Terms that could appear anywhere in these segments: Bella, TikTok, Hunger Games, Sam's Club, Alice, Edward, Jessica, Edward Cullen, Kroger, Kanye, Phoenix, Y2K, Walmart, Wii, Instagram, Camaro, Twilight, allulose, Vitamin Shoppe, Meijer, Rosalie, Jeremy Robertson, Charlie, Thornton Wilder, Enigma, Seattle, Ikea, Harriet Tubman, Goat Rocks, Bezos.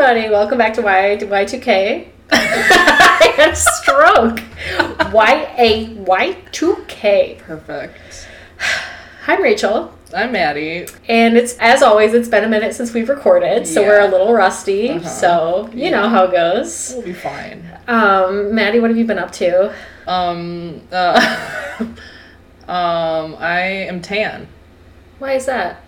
everybody. Welcome back to Y2K. I had a stroke. Y2K. Perfect. I'm Rachel. I'm Maddie. And it's, as always, it's been a minute since we've recorded, so we're a little rusty. So, you know how it goes. We'll be fine. Maddie, what have you been up to? I am tan. Why is that?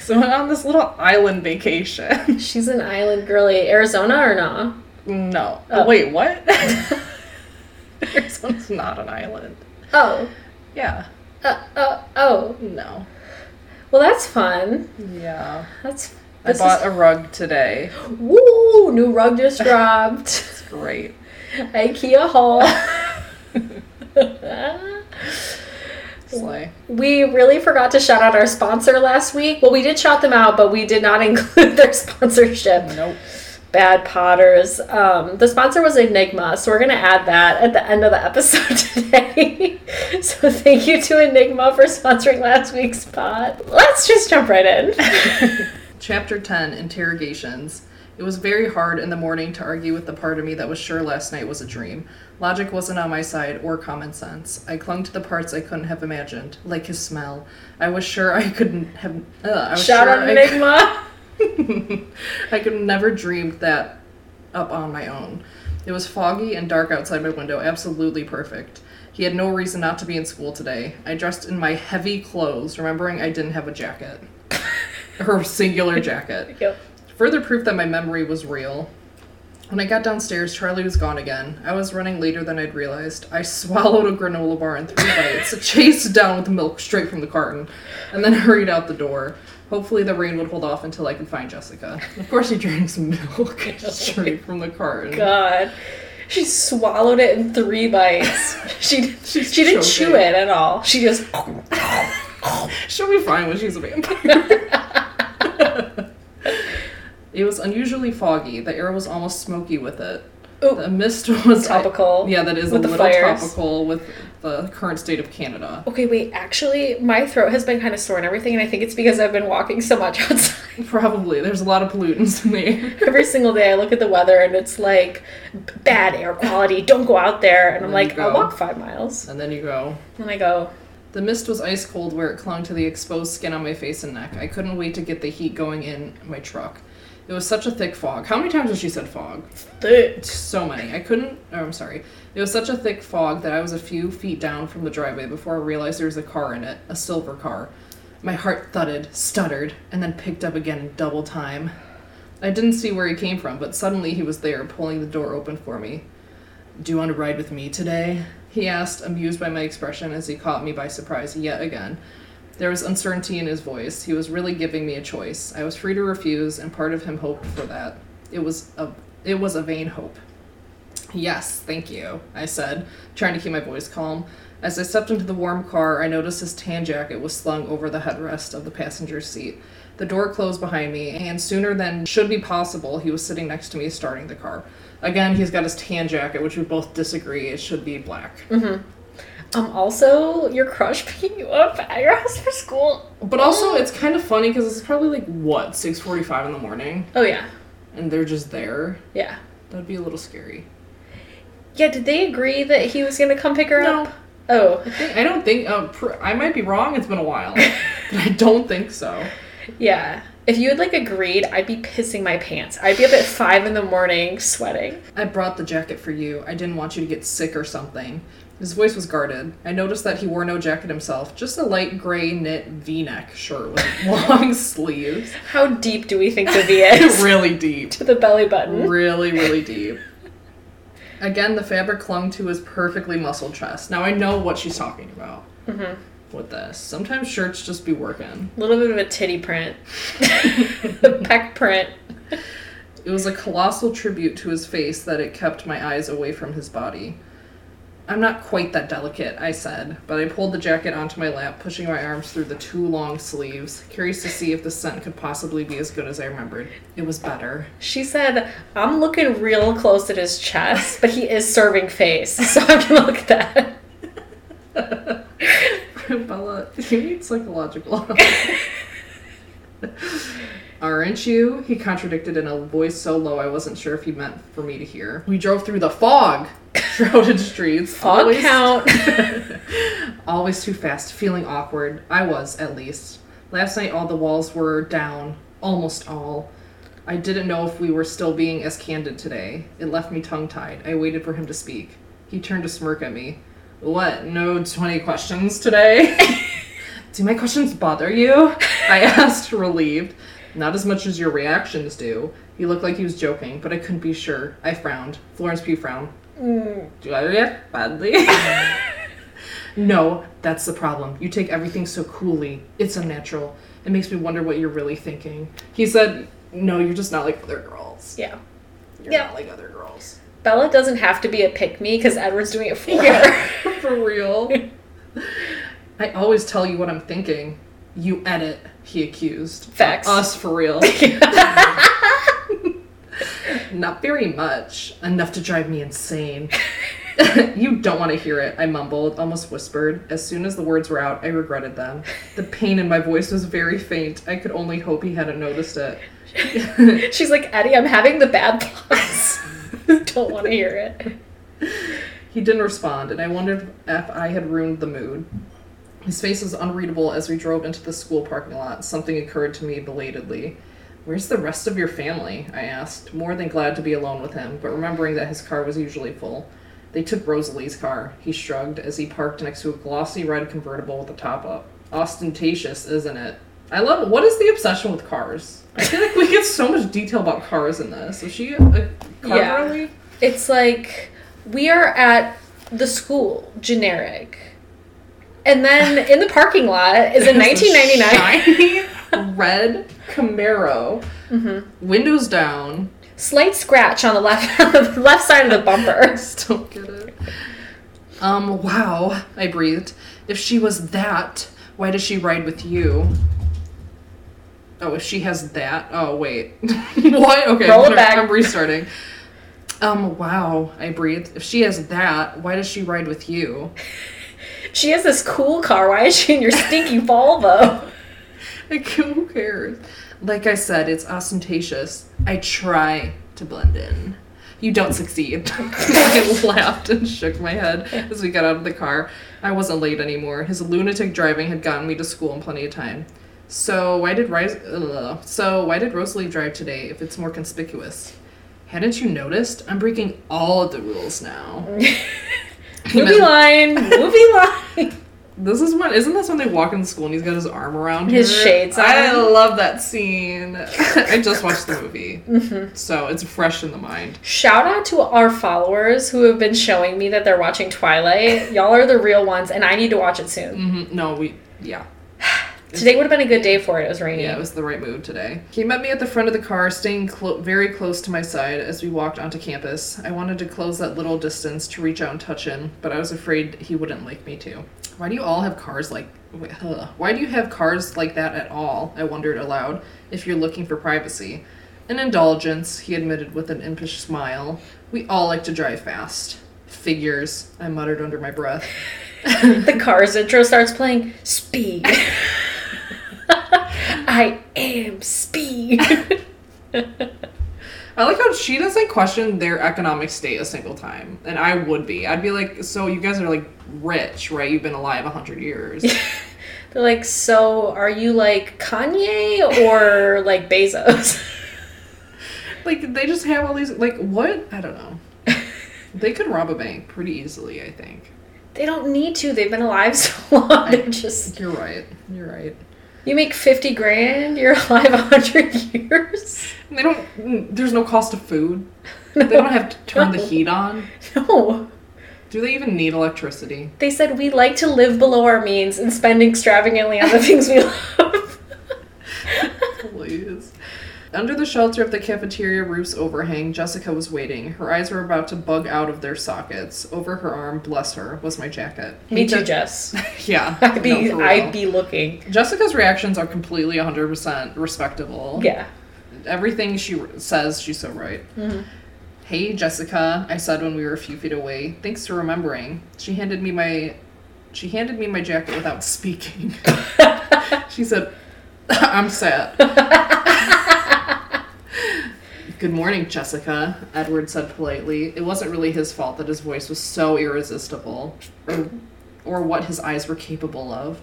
So I'm on this little island vacation. She's an island girly. Arizona or no? No. Oh. Oh, wait, what? Arizona's not an island. Oh. Yeah. Oh. No. Well, that's fun. Yeah. I bought a rug today. Woo! New rug just dropped. It's great. Ikea haul. Slay. We really forgot to shout out our sponsor last week. Well, we did shout them out, but we did not include their sponsorship. Nope. Bad Potters. The sponsor was Enigma, so we're going to add that at the end of the episode today. So thank you to Enigma for sponsoring last week's pod. Let's just jump right in. Chapter 10, Interrogations. It was very hard in the morning to argue with the part of me that was sure last night was a dream. Logic wasn't on my side, or common sense. I clung to the parts I couldn't have imagined, like his smell. I was sure I couldn't have... I could have never dreamed that up on my own. It was foggy and dark outside my window, absolutely perfect. He had no reason not to be in school today. I dressed in my heavy clothes, remembering I didn't have a jacket. Her singular jacket. Yep. Further proof that my memory was real. When I got downstairs, Charlie was gone again. I was running later than I'd realized. I swallowed a granola bar in 3 bites, chased down with the milk straight from the carton, and then hurried out the door. Hopefully the rain would hold off until I could find Jessica. Of course she drank some milk straight from the carton. God. She swallowed it in 3 bites. She didn't chew it at all. She just... She'll be fine when she's a vampire. It was unusually foggy. The air was almost smoky with it. Ooh, the mist was... Topical. That is a little topical with the current state of Canada. Okay, wait. Actually, my throat has been kind of sore and everything, and I think it's because I've been walking so much outside. Probably. There's a lot of pollutants in the air. Every single day I look at the weather, and it's like, bad air quality. Don't go out there. And I'm like, I'll walk 5 miles. And then you go. And I go... The mist was ice cold where it clung to the exposed skin on my face and neck. I couldn't wait to get the heat going in my truck. It was such a thick fog. How many times has she said fog? Thick. So many. It was such a thick fog that I was a few feet down from the driveway before I realized there was a car in it, a silver car. My heart thudded, stuttered, and then picked up again in double time. I didn't see where he came from, but suddenly he was there, pulling the door open for me. "Do you want to ride with me today?" he asked, amused by my expression as he caught me by surprise yet again. There was uncertainty in his voice. He was really giving me a choice. I was free to refuse, and part of him hoped for that. It was a vain hope. "Yes, thank you," I said, trying to keep my voice calm. As I stepped into the warm car, I noticed his tan jacket was slung over the headrest of the passenger seat. The door closed behind me, and sooner than should be possible, he was sitting next to me starting the car. Again, he's got his tan jacket, which we both disagree. It should be black. Mm-hmm. Also, your crush picking you up at your house for school. But also, it's kind of funny because it's probably 6:45 in the morning? Oh, yeah. And they're just there? Yeah. That'd be a little scary. Yeah, did they agree that he was going to come pick her up? Oh. I might be wrong. It's been a while. But I don't think so. Yeah. If you had, agreed, I'd be pissing my pants. I'd be up at 5 in the morning sweating. "I brought the jacket for you. I didn't want you to get sick or something." His voice was guarded. I noticed that he wore no jacket himself, just a light gray knit V-neck shirt with long sleeves. How deep do we think the V is? Really deep. To the belly button. Really, really deep. Again, the fabric clung to his perfectly muscled chest. Now I know what she's talking about with this. Sometimes shirts just be working. A little bit of a titty print. The peck print. It was a colossal tribute to his face that it kept my eyes away from his body. "I'm not quite that delicate," I said, but I pulled the jacket onto my lap, pushing my arms through the 2 long sleeves, curious to see if the scent could possibly be as good as I remembered. It was better. She said, "I'm looking real close at his chest, but he is serving face, so I'm gonna look at that." Bella, you need psychological help. All right. aren't you?" he contradicted in a voice so low I wasn't sure if he meant for me to hear. We drove through the fog, shrouded streets. Fog count. Always too fast, feeling awkward. I was, at least. Last night all the walls were down, almost all. I didn't know if we were still being as candid today. It left me tongue-tied. I waited for him to speak. He turned a smirk at me. "What, no 20 questions today?" "Do my questions bother you?" I asked, relieved. "Not as much as your reactions do." He looked like he was joking, but I couldn't be sure. I frowned. Florence P. frowned. "Do I react badly?" "No, that's the problem. You take everything so coolly. It's unnatural. It makes me wonder what you're really thinking." He said, "No, you're just not like other girls." Yeah. You're not like other girls. Bella doesn't have to be a pick-me because Edward's doing it for her. For real. "I always tell you what I'm thinking. You edit," he accused. Facts. Us, for real. "Not very much. Enough to drive me insane." "You don't want to hear it," I mumbled, almost whispered. As soon as the words were out, I regretted them. The pain in my voice was very faint. I could only hope he hadn't noticed it. She's like, "Eddie, I'm having the bad thoughts. Don't want to hear it." He didn't respond, and I wondered if I had ruined the mood. His face was unreadable as we drove into the school parking lot. Something occurred to me belatedly. "Where's the rest of your family?" I asked, more than glad to be alone with him, but remembering that his car was usually full. "They took Rosalie's car," he shrugged as he parked next to a glossy red convertible with a top up. "Ostentatious, isn't it?" I love it. What is the obsession with cars? I feel like we get so much detail about cars in this. Is she a car girly? It's like, we are at the school, generic. And then in the parking lot is a 1999 shiny red Camaro. Mm-hmm. Windows down. Slight scratch on the left side of the bumper. Still get it. "Wow," I breathed. "If she was that, why does she ride with you?" Oh, if she has that. Oh, wait. What? Okay. Roll it back. I'm restarting. "Wow," I breathed. "If she has that, why does she ride with you?" She has this cool car. Why is she in your stinky Volvo? Like, who cares? "Like I said, it's ostentatious. I try to blend in. You don't succeed." I laughed and shook my head as we got out of the car. I wasn't late anymore. His lunatic driving had gotten me to school in plenty of time. So why did Rosalie drive today if it's more conspicuous? Hadn't you noticed? I'm breaking all of the rules now. Movie line. Isn't this when they walk into school and he's got his arm around her? His shades on. I love that scene. I just watched the movie. Mm-hmm. So it's fresh in the mind. Shout out to our followers who have been showing me that they're watching Twilight. Y'all are the real ones, and I need to watch it soon. Mm-hmm. Today would have been a good day for it. It was raining. Yeah, it was the right mood today. He met me at the front of the car, staying very close to my side as we walked onto campus. I wanted to close that little distance to reach out and touch him, but I was afraid he wouldn't like me to. Why do you have cars like that at all? I wondered aloud, if you're looking for privacy. An indulgence, he admitted with an impish smile. We all like to drive fast. Figures, I muttered under my breath. The car's intro starts playing. Speed. I am speed. I like how she doesn't question their economic state a single time. And I would be. I'd be like, so you guys are like rich, right? You've been alive 100 years. They're like, so are you like Kanye or like Bezos? Like, they just have all these, like, what? I don't know. They could rob a bank pretty easily, I think. They don't need to. They've been alive so long. You're right. You're right. You make 50 grand, you're alive 100 years. And there's no cost of food. No. They don't have to turn the heat on. No. Do they even need electricity? They said we like to live below our means and spend extravagantly on the things we love. Please. Under the shelter of the cafeteria roof's overhang, Jessica was waiting. Her eyes were about to bug out of their sockets. Over her arm, bless her, was my jacket. Me too, Jess. Yeah. I'd be looking. Jessica's reactions are completely 100% respectable. Yeah. Everything she says, she's so right. Mm-hmm. "Hey, Jessica," I said when we were a few feet away. "Thanks for remembering." She handed me my jacket without speaking. She said, "I'm sad." "Good morning, Jessica," Edward said politely. It wasn't really his fault that his voice was so irresistible, or what his eyes were capable of.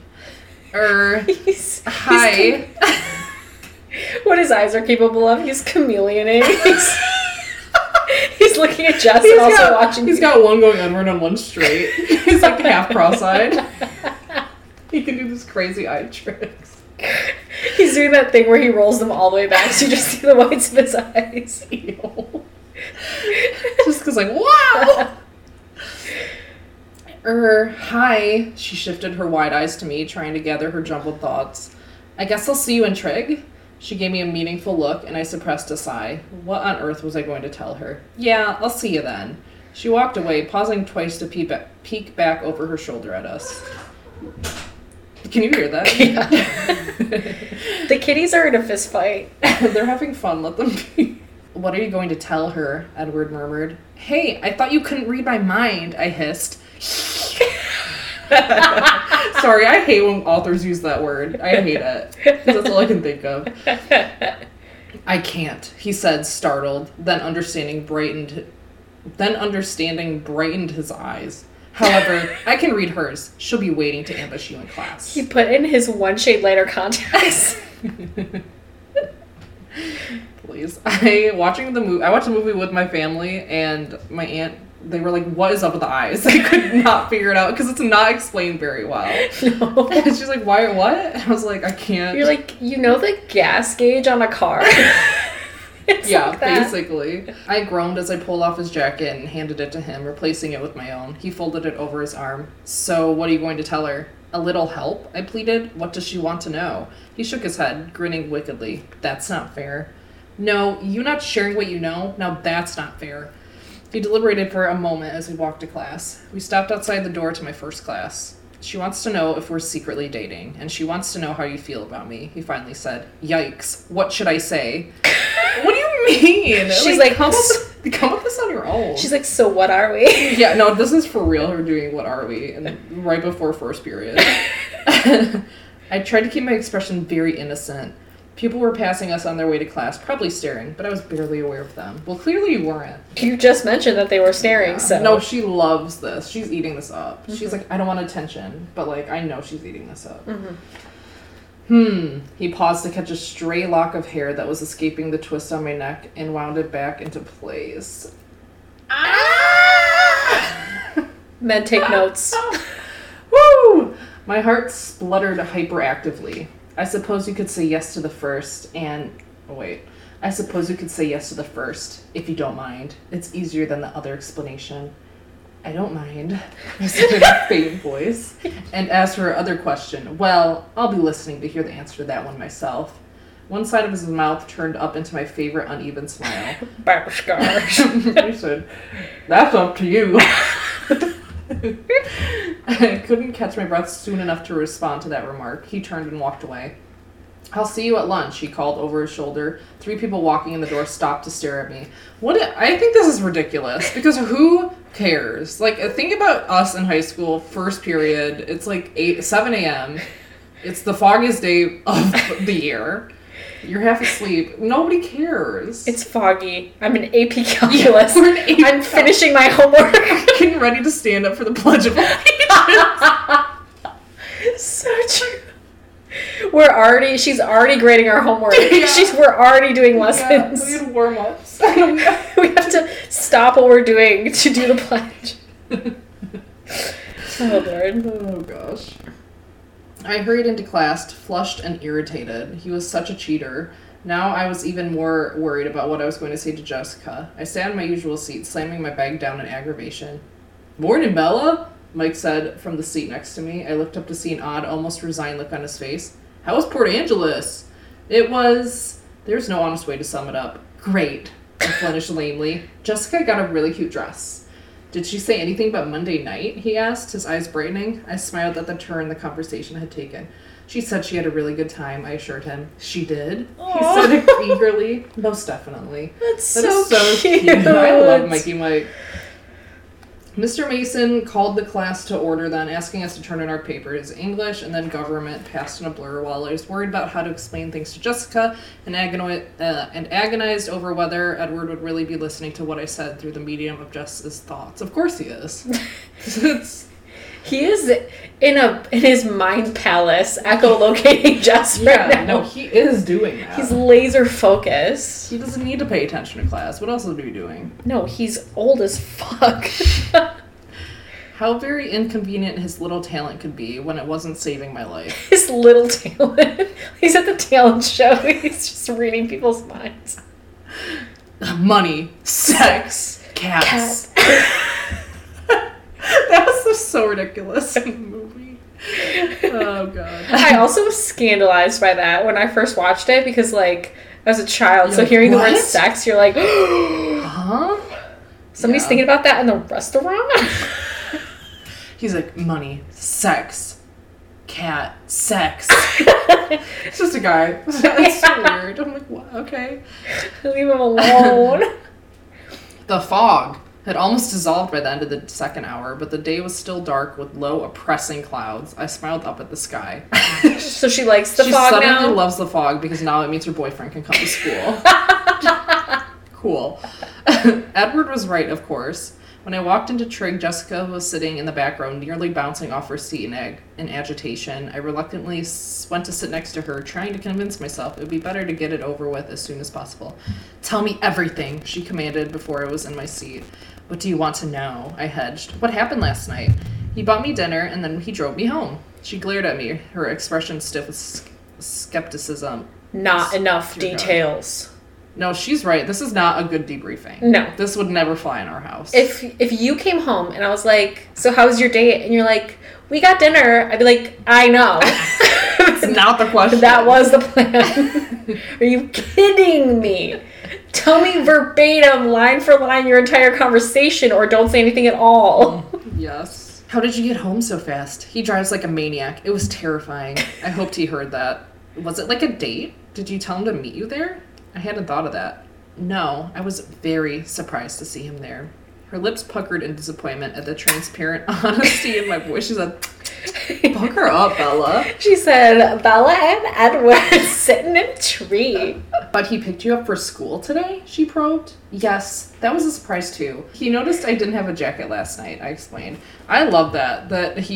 Hi. What his eyes are capable of, he's chameleoning. He's looking at Jess and also watching. He's got one going onward and one straight. He's like half cross-eyed. He can do these crazy eye tricks. He's doing that thing where he rolls them all the way back so you just see the whites of his eyes. Just because, like, wow! Hi. She shifted her wide eyes to me, trying to gather her jumbled thoughts. I guess I'll see you in trig. She gave me a meaningful look, and I suppressed a sigh. What on earth was I going to tell her? Yeah, I'll see you then. She walked away, pausing twice to peek back over her shoulder at us. Can you hear that? Yeah. The kitties are in a fist fight. They're having fun. Let them be. What are you going to tell her? Edward murmured. Hey, I thought you couldn't read my mind, I hissed. Sorry, I hate when authors use that word. I hate it. That's all I can think of. I can't, he said, startled, then understanding brightened his eyes. However, I can read hers. She'll be waiting to ambush you in class. He put in his one shade lighter contacts. Please. I watched a movie with my family and my aunt. They were like, what is up with the eyes? I could not figure it out because it's not explained very well. No. And she's like, why, what? And I was like, I can't. You're like, you know the gas gauge on a car? Yeah, like basically. I groaned as I pulled off his jacket and handed it to him, replacing it with my own. He folded it over his arm. So what are you going to tell her? A little help, I pleaded. What does she want to know? He shook his head, grinning wickedly. That's not fair. No, you not sharing what you know? Now that's not fair. He deliberated for a moment as we walked to class. We stopped outside the door to my first class. She wants to know if we're secretly dating, and she wants to know how you feel about me, he finally said. Yikes, what should I say? What do you mean? She's like, come up with this on your own. She's like, so what are we? Yeah, no, this is for real, her doing what are we, and right before first period. I tried to keep my expression very innocent. People were passing us on their way to class, probably staring, but I was barely aware of them. Well, clearly you weren't. You just mentioned that they were staring, yeah. So... No, she loves this. She's eating this up. Mm-hmm. She's like, I don't want attention, but, like, I know she's eating this up. Mm-hmm. He paused to catch a stray lock of hair that was escaping the twist on my neck and wound it back into place. Ah! Men, take notes. Woo! My heart spluttered hyperactively. I suppose you could say yes to the first, if you don't mind. It's easier than the other explanation. I don't mind, I said in a faint voice. And as for her other question, well, I'll be listening to hear the answer to that one myself. One side of his mouth turned up into my favorite uneven smile. Bash, gosh. He said, that's up to you. I couldn't catch my breath soon enough to respond to that remark. He turned and walked away. I'll see you at lunch, he called over his shoulder. Three people walking in the door stopped to stare at me. I think this is ridiculous, because who cares? Like, think about us in high school, first period. It's like 7 a.m. It's the foggiest day of the year. You're half asleep. Nobody cares. It's foggy. I'm an AP calculus. Yeah, I'm finishing my homework. I'm getting ready to stand up for the Pledge of Allegiance. So true. She's already grading our homework. Yeah. We're already doing lessons. Yeah, we had warm-ups. We have to stop what we're doing to do the pledge. Oh, Lord. Oh, gosh. I hurried into class, flushed and irritated. He was such a cheater. Now I was even more worried about what I was going to say to Jessica. I sat in my usual seat, slamming my bag down in aggravation. Morning, Bella, Mike said from the seat next to me. I looked up to see an odd, almost resigned look on his face. How was Port Angeles? There's no honest way to sum it up. Great, I finished lamely. Jessica got a really cute dress. Did she say anything about Monday night? He asked, his eyes brightening. I smiled at the turn the conversation had taken. She said she had a really good time, I assured him. She did? Aww. He said it eagerly. Most definitely. That's so cute. I love Mikey Mike. Mr. Mason called the class to order then, asking us to turn in our papers. English and then government passed in a blur while I was worried about how to explain things to Jessica and agonized over whether Edward would really be listening to what I said through the medium of Jess's thoughts. Of course he is. He is in his mind palace, echolocating Jess right now. No, he is doing that. He's laser focused. He doesn't need to pay attention to class. What else is he doing? No, he's old as fuck. How very inconvenient his little talent could be when it wasn't saving my life. His little talent? He's at the talent show. He's just reading people's minds. Money. Sex. Cats. That was so ridiculous in the movie. Oh, God. I also was scandalized by that when I first watched it because, like, I was a child. You're so like, hearing what? The word sex, you're like, huh? Somebody's thinking about that in the restaurant? He's like, money, sex, cat, sex. It's just a guy. That's so weird. I'm like, what? Okay. Leave him alone. The fog had almost dissolved by the end of the second hour, but the day was still dark with low, oppressing clouds. I smiled up at the sky. So she likes the fog now? She suddenly loves the fog because now it means her boyfriend can come to school. Cool. Edward was right, of course. When I walked into Trig, Jessica was sitting in the back row, nearly bouncing off her seat in agitation. I reluctantly went to sit next to her, trying to convince myself it would be better to get it over with as soon as possible. Tell me everything, she commanded before I was in my seat. What do you want to know? I hedged. What happened last night? He bought me dinner, and then he drove me home. She glared at me, her expression stiff with skepticism. Not enough details. No, she's right. This is not a good debriefing. No. This would never fly in our house. If you came home and I was like, so how was your date? And you're like, we got dinner. I'd be like, I know. It's not the question. That was the plan. Are you kidding me? Tell me verbatim, line for line, your entire conversation or don't say anything at all. Yes. How did you get home so fast? He drives like a maniac. It was terrifying. I hoped he heard that. Was it like a date? Did you tell him to meet you there? I hadn't thought of that. No, I was very surprised to see him there. Her lips puckered in disappointment at the transparent honesty in my voice. She said, "Puck her up, Bella." She said, "Bella and Edward sitting in a tree." But he picked you up for school today? She probed. Yes, that was a surprise too. He noticed I didn't have a jacket last night. I explained. I love if that was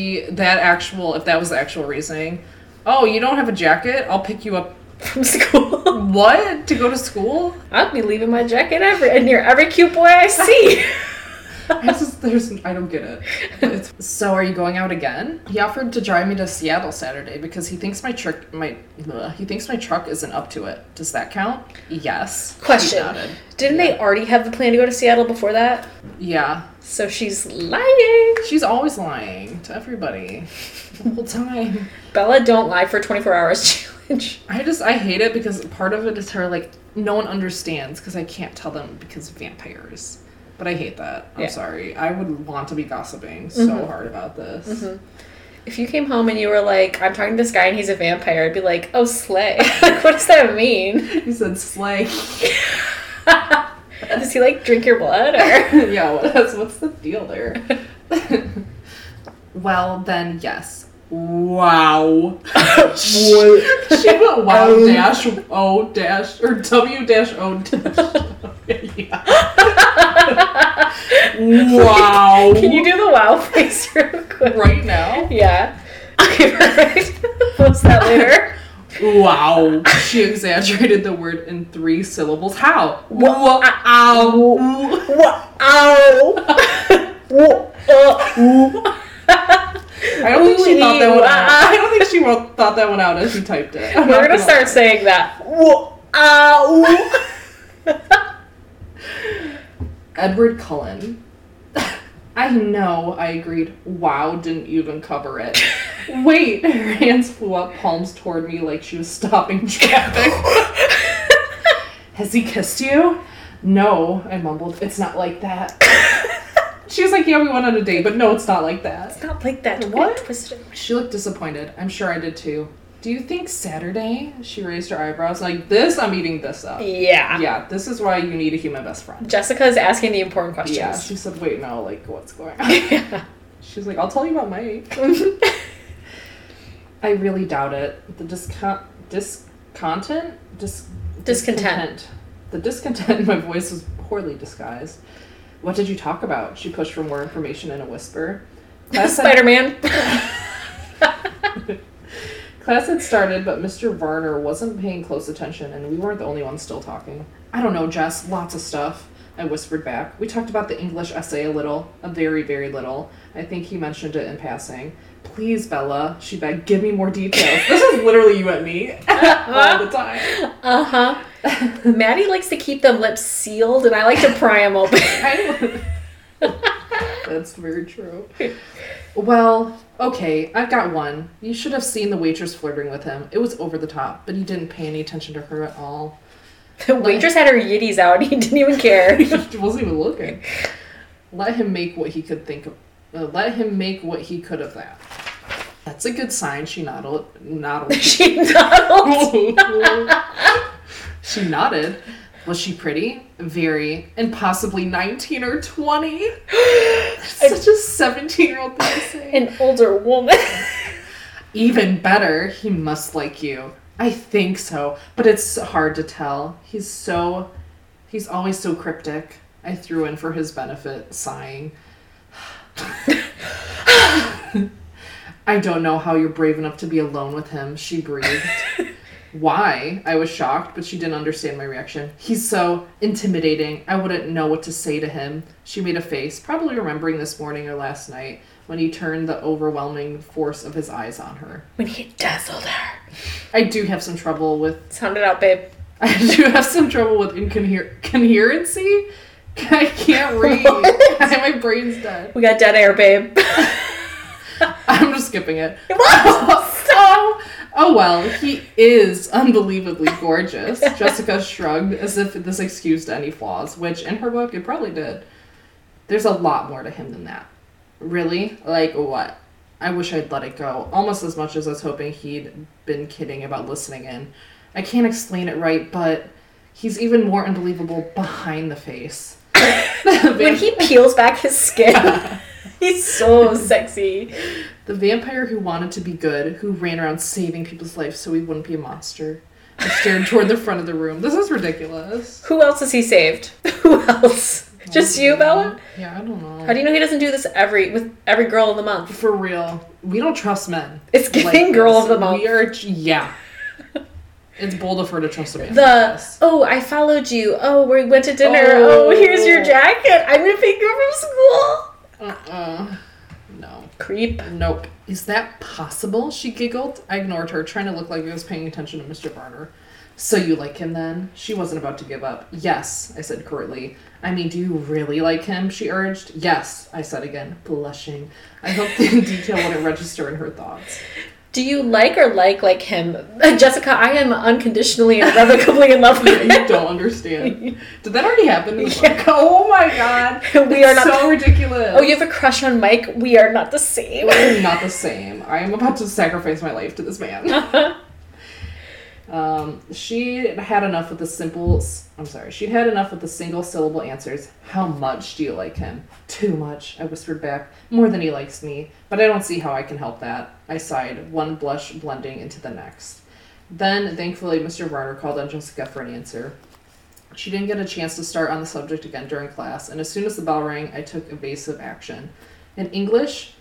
the actual reasoning. Oh, you don't have a jacket? I'll pick you up. From school? What? To go to school? I'd be leaving my jacket near every cute boy I see. I don't get it. So are you going out again? He offered to drive me to Seattle Saturday because he thinks my truck isn't up to it. Does that count? Yes. Question. Didn't they already have the plan to go to Seattle before that? Yeah. So she's lying. She's always lying to everybody. The whole time. Bella, don't lie for 24 hours challenge. I hate it because part of it is her, like, no one understands because I can't tell them because of vampires. But I hate that. I'm sorry. I would want to be gossiping so hard about this. Mm-hmm. If you came home and you were like, I'm talking to this guy and he's a vampire, I'd be like, oh, slay. Like, what does that mean? You said slay. Does he, like, drink your blood? Or? Yeah, what's the deal there? Well, then, yes. Wow. She went wow dash O dash, or W dash O dash. Yeah. Wow. Can you do the wow face real quick? Right now? Yeah. Okay, perfect. Post that later. Wow. She exaggerated the word in 3 syllables. How? Wow. Wow. I don't think she thought that one out as she typed it. We're going to start saying that. Edward Cullen. I know, I agreed. Wow, didn't even cover it. Wait, her hands flew up, palms toward me like she was stopping traffic. Has he kissed you? No, I mumbled. It's not like that. She was like, yeah, we went on a date, but no, it's not like that. It's not like that. What? She looked disappointed. I'm sure I did too. Do you think Saturday? She raised her eyebrows like this. I'm eating this up. Yeah. Yeah. This is why you need a human best friend. Jessica is asking the important questions. Yeah. She said, "Wait, no. Like, what's going on?" Yeah. She's like, "I'll tell you about Mike." I really doubt it. The discontent. The discontent in my voice was poorly disguised. What did you talk about? She pushed for more information in a whisper. Spider-Man. Class had started, but Mr. Varner wasn't paying close attention, and we weren't the only ones still talking. I don't know, Jess. Lots of stuff. I whispered back. We talked about the English essay a little. A very, very little. I think he mentioned it in passing. Please, Bella, she begged, give me more details. This is literally you at me all the time. Uh-huh. Maddie likes to keep them lips sealed, and I like to pry them open. That's very true. Well... Okay, I've got one. You should have seen the waitress flirting with him. It was over the top, but he didn't pay any attention to her at all. The waitress had her yitties out. He didn't even care. He wasn't even looking. Let him make what he could think of. Let him make what he could of that. That's a good sign. She nodded. She nodded. Was she pretty? Very. And possibly 19 or 20. Such a 17-year-old thing to say. An older woman. Even better. He must like you. I think so. But it's hard to tell. He's always so cryptic. I threw in for his benefit, sighing. I don't know how you're brave enough to be alone with him, she breathed. Why? I was shocked, but she didn't understand my reaction. He's so intimidating. I wouldn't know what to say to him. She made a face, probably remembering this morning or last night, when he turned the overwhelming force of his eyes on her. When he dazzled her. I do have some trouble with... Sound it out, babe. I do have some trouble with incoherency. I can't read. My brain's dead. We got dead air, babe. I'm just skipping it. What? Stop! Oh, well, he is unbelievably gorgeous. Jessica shrugged as if this excused any flaws, which, in her book, it probably did. There's a lot more to him than that. Really? Like what? I wish I'd let it go, almost as much as I was hoping he'd been kidding about listening in. I can't explain it right, but he's even more unbelievable behind the face. When he peels back his skin... He's so sexy. The vampire who wanted to be good, who ran around saving people's lives so he wouldn't be a monster. I stared toward the front of the room. This is ridiculous. Who else has he saved? Who else? Just you, Bella? Yeah, I don't know. How do you know he doesn't do this with every girl of the month? For real. We don't trust men. It's giving like girl of the month. We are, yeah. It's bold of her to trust a man. I followed you. Oh, we went to dinner. Oh, here's your jacket. I'm going to pick you from school. No. Creep. Nope. Is that possible? She giggled. I ignored her, trying to look like I was paying attention to Mr. Varner. So you like him then? She wasn't about to give up. Yes, I said curtly. I mean, do you really like him? She urged. Yes, I said again, blushing. I hope the detail wouldn't register in her thoughts. Do you like him? Jessica, I am unconditionally and irrevocably in love with him. You don't understand. Did that already happen? Yeah. Oh my God. It's so ridiculous. Oh, you have a crush on Mike? We are not the same. We're not the same. I am about to sacrifice my life to this man. She had enough with the She'd had enough with the single syllable answers. How much do you like him? Too much, I whispered back. More than he likes me, but I don't see how I can help that. I sighed, one blush blending into the next. Then, thankfully, Mr. Varner called on Jessica for an answer. She didn't get a chance to start on the subject again during class, and as soon as the bell rang, I took evasive action. In English,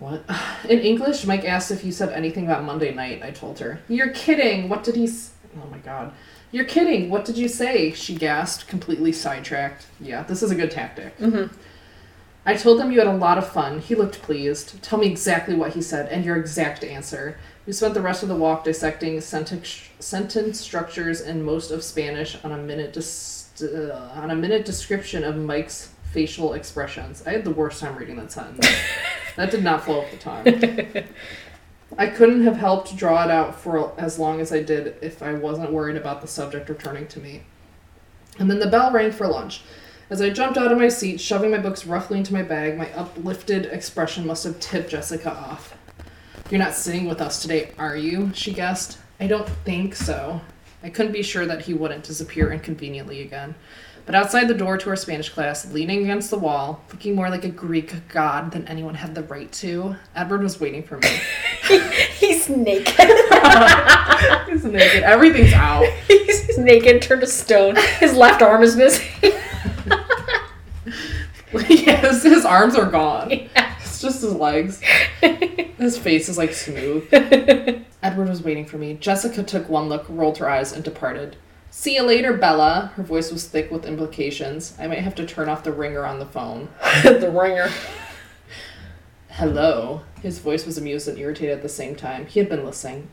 Mike asked if you said anything about Monday night, I told her. You're kidding. What did he say? Oh, my God. You're kidding. What did you say? She gasped, completely sidetracked. Yeah, this is a good tactic. Mm-hmm. I told him you had a lot of fun. He looked pleased. Tell me exactly what he said and your exact answer. We spent the rest of the walk dissecting sentence structures and most of Spanish on a minute description of Mike's facial expressions. I had the worst time reading that sentence. That did not flow off the tongue. I couldn't have helped draw it out for as long as I did if I wasn't worried about the subject returning to me. And then the bell rang for lunch. As I jumped out of my seat, shoving my books roughly into my bag, my uplifted expression must have tipped Jessica off. You're not sitting with us today, are you? She guessed. I don't think so. I couldn't be sure that he wouldn't disappear inconveniently again. But outside the door to her Spanish class, leaning against the wall, looking more like a Greek god than anyone had the right to, Edward was waiting for me. He's naked. He's naked. Everything's out. He's naked, turned to stone. His left arm is missing. Yes, his arms are gone. Yeah. It's just his legs. His face is like smooth. Edward was waiting for me. Jessica took one look, rolled her eyes, and departed. See you later, Bella. Her voice was thick with implications. I might have to turn off the ringer on the phone. The ringer. Hello. His voice was amused and irritated at the same time. He had been listening.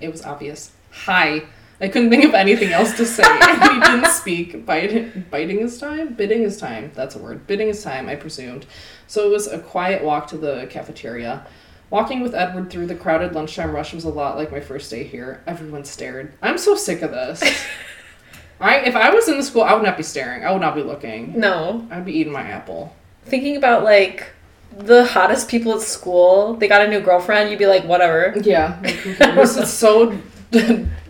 It was obvious. Hi. I couldn't think of anything else to say. He didn't speak. Biting his time? Bidding his time. That's a word. Bidding his time, I presumed. So it was a quiet walk to the cafeteria. Walking with Edward through the crowded lunchtime rush was a lot like my first day here. Everyone stared. I'm so sick of this. If I was in the school, I would not be staring. I would not be looking. No. I'd be eating my apple. Thinking about, like, the hottest people at school, they got a new girlfriend, you'd be like, whatever. Yeah. This is so,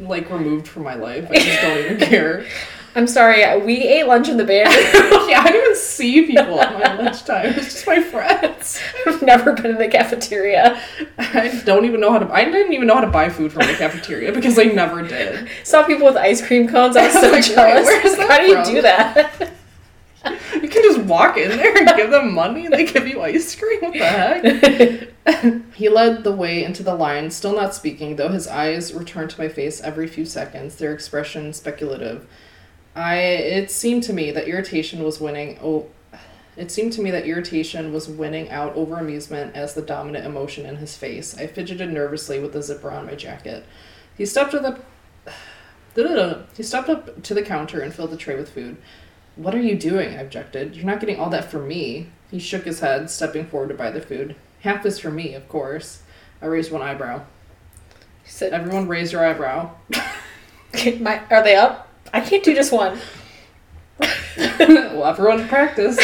like, removed from my life. I just don't even care. I'm sorry, we ate lunch in the band. Yeah, I didn't even see people at my lunchtime. It was just my friends. I've never been in the cafeteria. I didn't even know how to buy food from the cafeteria because I never did. Saw people with ice cream cones. I was so jealous. Wait, how do you do that? You can just walk in there and give them money and they give you ice cream. What the heck? He led the way into the line, still not speaking, though his eyes returned to my face every few seconds, their expression speculative. It seemed to me that irritation was winning. It seemed to me that irritation was winning out over amusement as the dominant emotion in his face. I fidgeted nervously with the zipper on my jacket. He stepped up to the counter and filled the tray with food. What are you doing? I objected. You're not getting all that for me. He shook his head, stepping forward to buy the food. Half is for me, of course. I raised one eyebrow. He said, everyone raised your eyebrow. Are they up? I can't do just one. Well, everyone practice.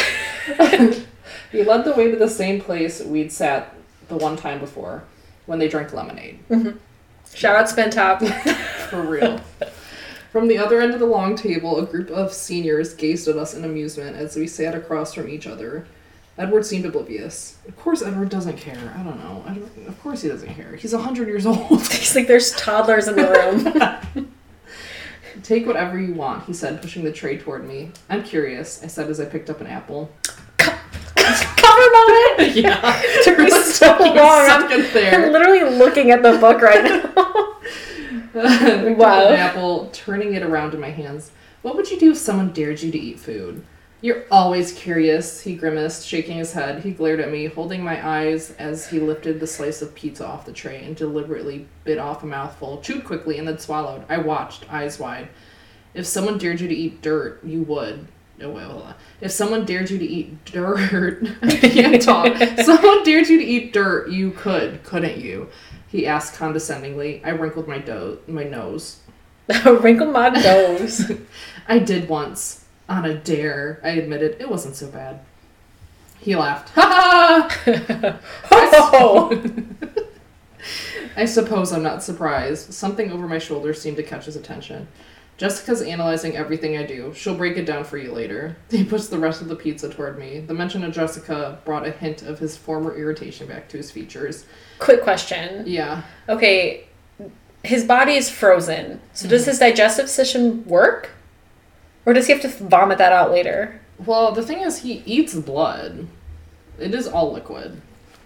He led the way to the same place we'd sat the one time before, when they drank lemonade. Mm-hmm. Shout out Spin Top. For real. From the other end of the long table, a group of seniors gazed at us in amusement as we sat across from each other. Edward seemed oblivious. Of course Edward doesn't care. I don't know. Of course he doesn't care. He's 100 years old. He's like, there's toddlers in the room. Take whatever you want, he said, pushing the tray toward me. I'm curious, I said as I picked up an apple. Cover moment! Yeah. It took me so long. I'm literally looking at the book right now. Wow. An apple, turning it around in my hands. What would you do if someone dared you to eat food? You're always curious, he grimaced, shaking his head. He glared at me, holding my eyes as he lifted the slice of pizza off the tray and deliberately bit off a mouthful, chewed quickly, and then swallowed. I watched, eyes wide. If someone dared you to eat dirt, you would. If someone dared you to eat dirt, I can't talk. Someone dared you to eat dirt, you could, couldn't you? He asked condescendingly. I wrinkled my nose. Wrinkled my nose. I did once. On a dare, I admitted. It wasn't so bad. He laughed. Ha ha! I suppose I'm not surprised. Something over my shoulder seemed to catch his attention. Jessica's analyzing everything I do. She'll break it down for you later. He pushed the rest of the pizza toward me. The mention of Jessica brought a hint of his former irritation back to his features. Quick question. Yeah. Okay, his body is frozen. So does his digestive system work? Or does he have to vomit that out later? Well, the thing is, he eats blood. It is all liquid.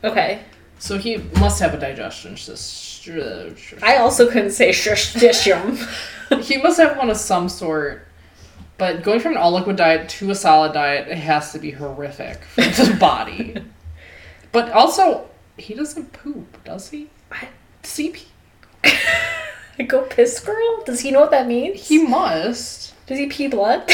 Okay. So he must have a digestion system. I also couldn't say system. He must have one of some sort. But going from an all-liquid diet to a solid diet, it has to be horrific for his body. But also, he doesn't poop, does he? CP. Go piss, girl? Does he know what that means? He must. Does he pee blood?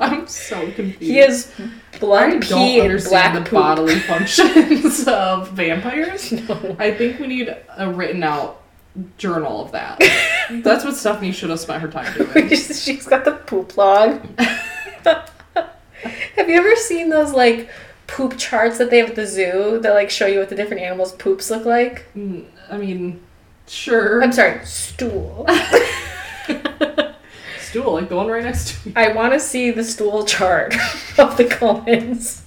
I'm so confused. He has blood, pee, and black poop. I don't understand the bodily functions of vampires. No. I think we need a written out journal of that. That's what Stephanie should have spent her time doing. She's got the poop log. Have you ever seen those, like, poop charts that they have at the zoo that, like, show you what the different animals' poops look like? I mean, sure. I'm sorry, stool. Stool, like the one right next to me. I want to see the stool chart of the Cullens.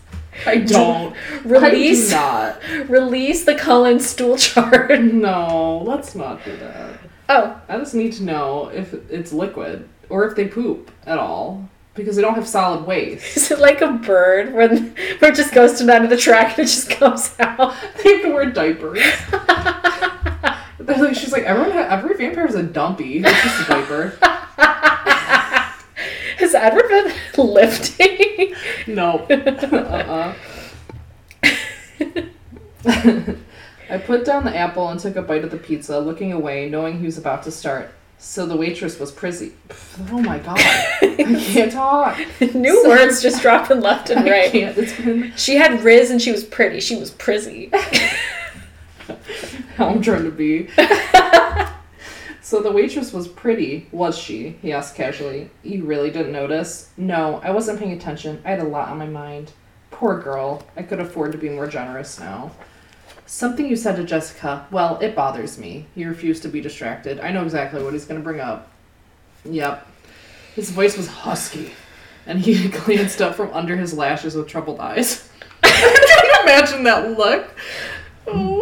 I don't. Release, I do not. Release the Cullen stool chart. No, let's not do that. Oh. I just need to know if it's liquid or if they poop at all. Because they don't have solid waste. Is it like a bird where it just goes to the end of the track and it just comes out? They have to wear diapers. She's like, every vampire's a dumpy. It's just a diaper. Has Edward been lifting? No. I put down the apple and took a bite of the pizza, looking away, knowing he was about to start. So the waitress was prissy. Oh my god. I can't talk. New words just dropping left and right. She had Riz and she was pretty. She was prissy. How I'm trying to be. So the waitress was pretty, was she? He asked casually. You really didn't notice? No, I wasn't paying attention. I had a lot on my mind. Poor girl. I could afford to be more generous now. Something you said to Jessica, well, it bothers me. You refuse to be distracted. I know exactly what he's going to bring up. Yep. His voice was husky, and he glanced up from under his lashes with troubled eyes. Can you imagine that look? Oh.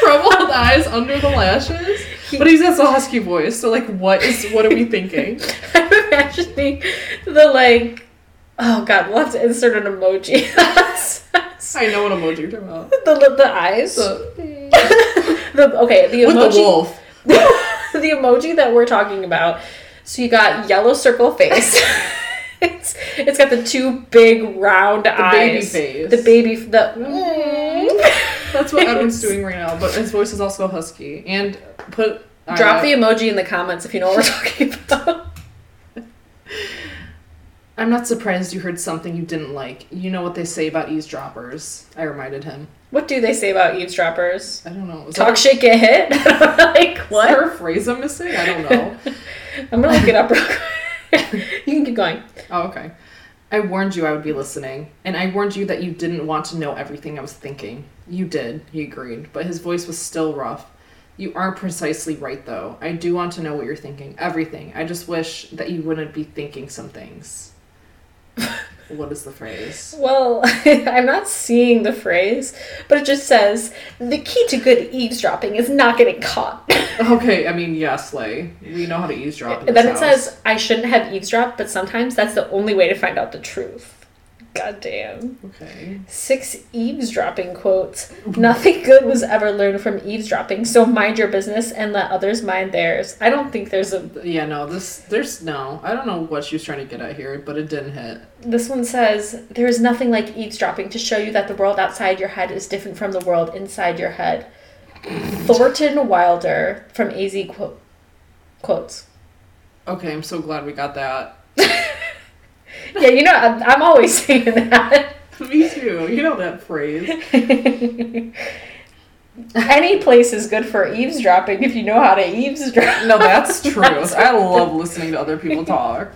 Troubled eyes under the lashes? But he's got a husky voice, so, like, what are we thinking? I'm imagining the, like, oh, God, we'll have to insert an emoji. I know what emoji you're talking about. The eyes. Okay, the emoji. With the wolf. The emoji that we're talking about. So you got yellow circle face. It's got the two big round eyes. The baby face. That's what Edward's doing right now, but his voice is also husky. And drop the emoji in the comments if you know what we're talking about. I'm not surprised you heard something you didn't like. You know what they say about eavesdroppers, I reminded him. What do they say about eavesdroppers? I don't know. Talk shit, get hit? Like, what? Is there a phrase I'm missing? I don't know. I'm going to look it up real quick. You can keep going. Oh, okay. I warned you I would be listening, and I warned you that you didn't want to know everything I was thinking. You did, he agreed, but his voice was still rough. You aren't precisely right, though. I do want to know what you're thinking. Everything. I just wish that you wouldn't be thinking some things. What is the phrase? Well, I'm not seeing the phrase, but it just says, the key to good eavesdropping is not getting caught. Okay, I mean, yes, Leigh. We know how to eavesdrop in this house. Then it says, I shouldn't have eavesdropped, but sometimes that's the only way to find out the truth. Goddamn. Okay. 6 eavesdropping quotes. Nothing good was ever learned from eavesdropping, so mind your business and let others mind theirs. I don't think there's a... Yeah, no, I don't know what she was trying to get at here, but it didn't hit. This one says, there is nothing like eavesdropping to show you that the world outside your head is different from the world inside your head. Thornton Wilder from AZ quotes. Okay, I'm so glad we got that. Yeah, you know, I'm always saying that. Me too. You know that phrase. Any place is good for eavesdropping if you know how to eavesdrop. No, that's true. I love listening to other people talk.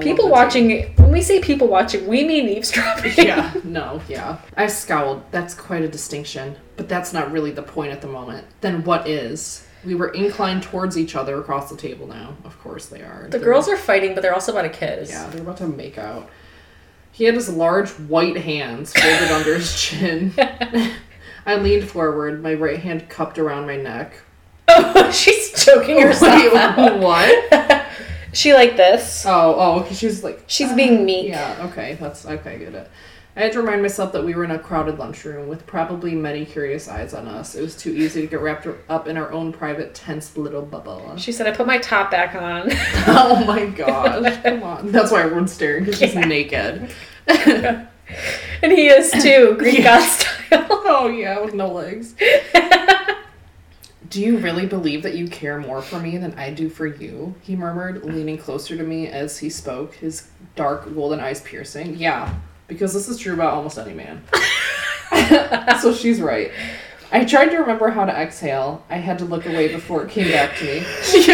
People watching, when we say people watching, we mean eavesdropping. Yeah, no, yeah. I scowled. That's quite a distinction, but that's not really the point at the moment. Then what is... We were inclined towards each other across the table now. Of course they are. The girls are fighting, but they're also about to kiss. Yeah, they're about to make out. He had his large white hands folded under his chin. I leaned forward, my right hand cupped around my neck. Oh, she's choking herself. Wait, what? She like this. Oh, she's like... She's being meek. Yeah, okay, I get it. I had to remind myself that we were in a crowded lunchroom with probably many curious eyes on us. It was too easy to get wrapped up in our own private, tense little bubble. She said, I put my top back on. Oh my gosh. Come on. That's why everyone's staring, because she's naked. And he is too. Greek God style. Oh yeah, with no legs. Do you really believe that you care more for me than I do for you? He murmured, leaning closer to me as he spoke, his dark golden eyes piercing. Yeah. Because this is true about almost any man. So she's right. I tried to remember how to exhale. I had to look away before it came back to me. She's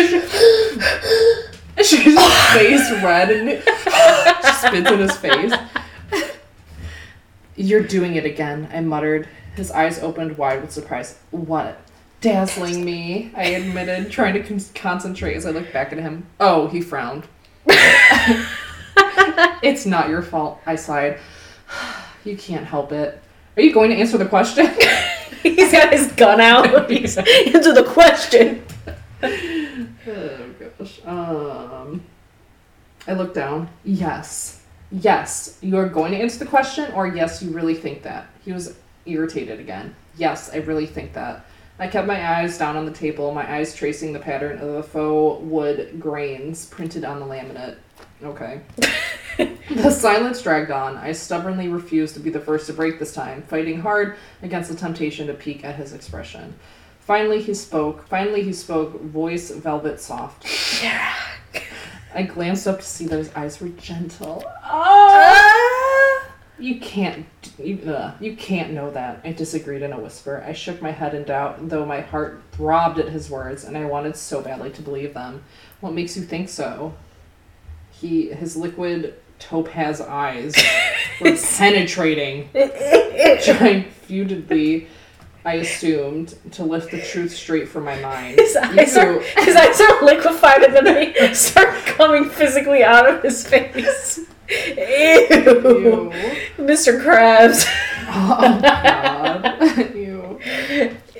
face red and she spits in his face. You're doing it again, I muttered. His eyes opened wide with surprise. What? Dazzling me, I admitted, trying to concentrate as I looked back at him. Oh, he frowned. It's not your fault, I sighed. You can't help it. Are you going to answer the question? He's got his gun out. He's answer the question. Oh, gosh. I looked down. Yes. Yes, you're going to answer the question, or yes, you really think that. He was irritated again. Yes, I really think that. I kept my eyes down on the table, my eyes tracing the pattern of the faux wood grains printed on the laminate. Okay. The silence dragged on. I stubbornly refused to be the first to break this time, fighting hard against the temptation to peek at his expression. Finally he spoke, voice velvet soft. Yeah. I glanced up to see that his eyes were gentle. Oh! You can't know that. I disagreed in a whisper. I shook my head in doubt, though my heart throbbed at his words, and I wanted so badly to believe them. What makes you think so? His liquid topaz eyes were penetrating. Trying futilely, I assumed, to lift the truth straight from my mind. His eyes are liquefied, and then they start coming physically out of his face. Ew. Mr. Krabs. Oh, God. Ew.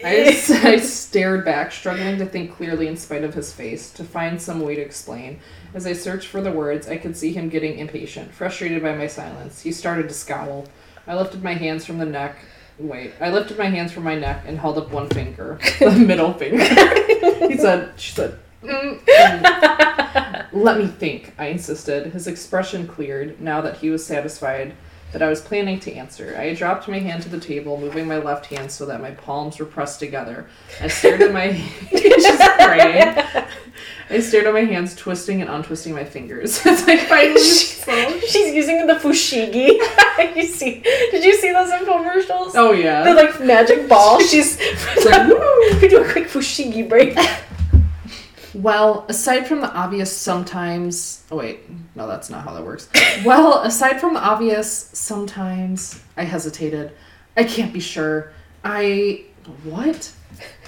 I stared back, struggling to think clearly in spite of his face, to find some way to explain. As I searched for the words, I could see him getting impatient, frustrated by my silence. He started to scowl. I lifted my hands from my neck and held up one finger, the middle finger. She said, Let me think, I insisted. His expression cleared, now that he was satisfied that I was planning to answer. I dropped my hand to the table, moving my left hand so that my palms were pressed together. I stared at my hands, twisting and untwisting my fingers. As I finally spoke. She's using the fushigi. Did you see those infomercials? Oh, yeah. They're like magic ball. She's like, woo! We do a quick fushigi break. Well, aside from the obvious sometimes, I hesitated. I can't be sure. What?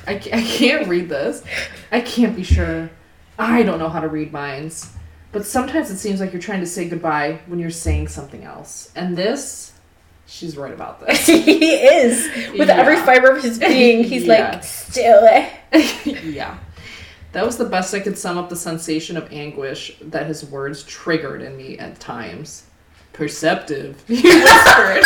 I can't read this. I can't be sure. I don't know how to read minds. But sometimes it seems like you're trying to say goodbye when you're saying something else. And this, she's right about this. He is. With every fiber of his being, he's like, still it. Yeah. That was the best I could sum up the sensation of anguish that his words triggered in me at times. Perceptive, he whispered.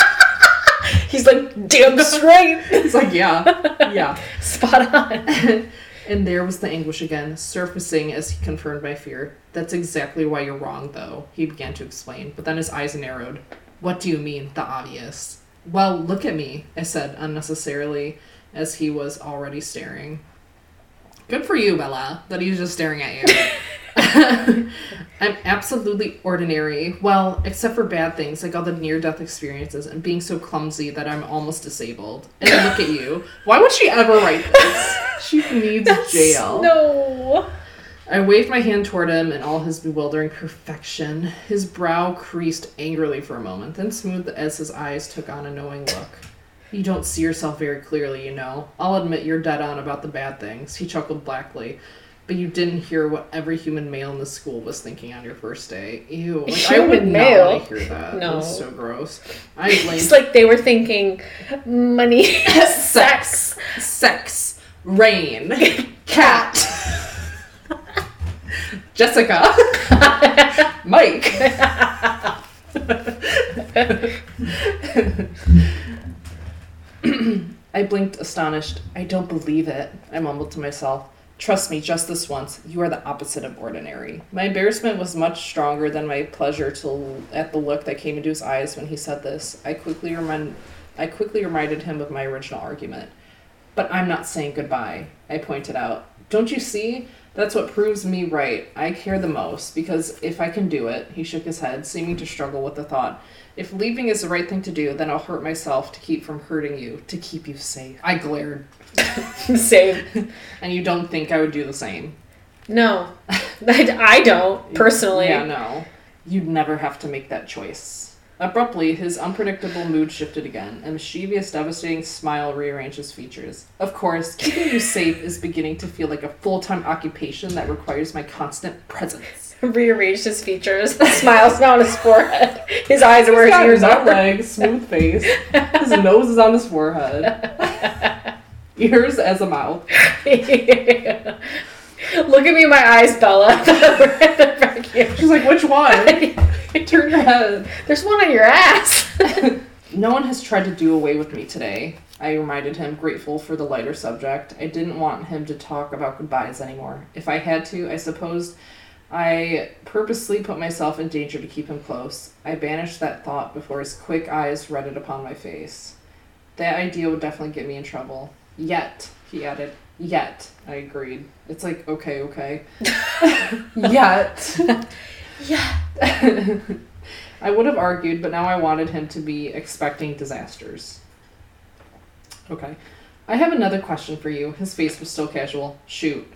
He's like, damn straight. It's like, yeah. Spot on. And there was the anguish again, surfacing as he confirmed my fear. That's exactly why you're wrong, though, he began to explain. But then his eyes narrowed. What do you mean, the obvious? Well, look at me, I said unnecessarily, as he was already staring. Good for you, Bella, that he's just staring at you. I'm absolutely ordinary. Well, except for bad things, like all the near-death experiences and being so clumsy that I'm almost disabled. And look at you. Why would she ever write this? She needs jail. No. I waved my hand toward him in all his bewildering perfection. His brow creased angrily for a moment, then smoothed as his eyes took on a knowing look. You don't see yourself very clearly, you know. I'll admit you're dead on about the bad things, he chuckled blackly. But you didn't hear what every human male in the school was thinking on your first day. Ew. Like, I would not want to hear that. No. That's so gross. It's like they were thinking money, sex, rain, cat, Jessica, Mike. I blinked, astonished. I don't believe it, I mumbled to myself. Trust me, just this once, you are the opposite of ordinary. My embarrassment was much stronger than my pleasure at the look that came into his eyes when he said this. I quickly reminded him of my original argument. But I'm not saying goodbye, I pointed out. Don't you see? That's what proves me right. I care the most, because if I can do it, he shook his head, seeming to struggle with the thought. If leaving is the right thing to do, then I'll hurt myself to keep from hurting you, to keep you safe. I glared. Same. And you don't think I would do the same? No. I don't, personally. Yeah, no. You'd never have to make that choice. Abruptly, his unpredictable mood shifted again. A mischievous, devastating smile rearranged his features. Of course, keeping you safe is beginning to feel like a full-time occupation that requires my constant presence. Rearranged his features. The smile's now on his forehead. His eyes are where his ears are. He's got legs, smooth face. His nose is on his forehead. Ears as a mouth. Yeah. Look at me in my eyes, Bella. She's like, which one? Turn your head. There's one on your ass. No one has tried to do away with me today, I reminded him, grateful for the lighter subject. I didn't want him to talk about goodbyes anymore. If I had to, I supposed I purposely put myself in danger to keep him close. I banished that thought before his quick eyes read it upon my face. That idea would definitely get me in trouble. Yet, he added. Yet, I agreed. It's like, okay. Yet. Yeah. I would have argued, but now I wanted him to be expecting disasters. Okay. I have another question for you. His face was still casual. Shoot.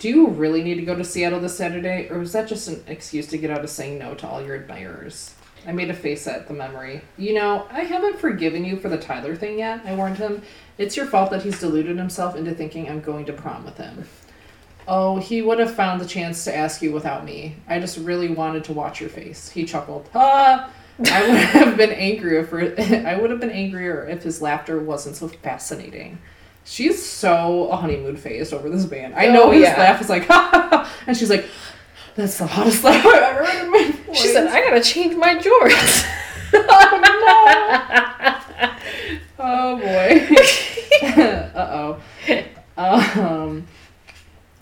Do you really need to go to Seattle this Saturday, or was that just an excuse to get out of saying no to all your admirers? I made a face at the memory. You know, I haven't forgiven you for the Tyler thing yet, I warned him. It's your fault that he's deluded himself into thinking I'm going to prom with him. Oh, he would have found the chance to ask you without me. I just really wanted to watch your face. He chuckled. Ah! I would have been angrier if his laughter wasn't so fascinating. She's so honeymoon-phased over this band. I know his laugh is like, ha ha ha, and she's like, that's the hottest laugh I've ever heard in my voice. She said, I gotta change my drawers. Oh no! Oh boy.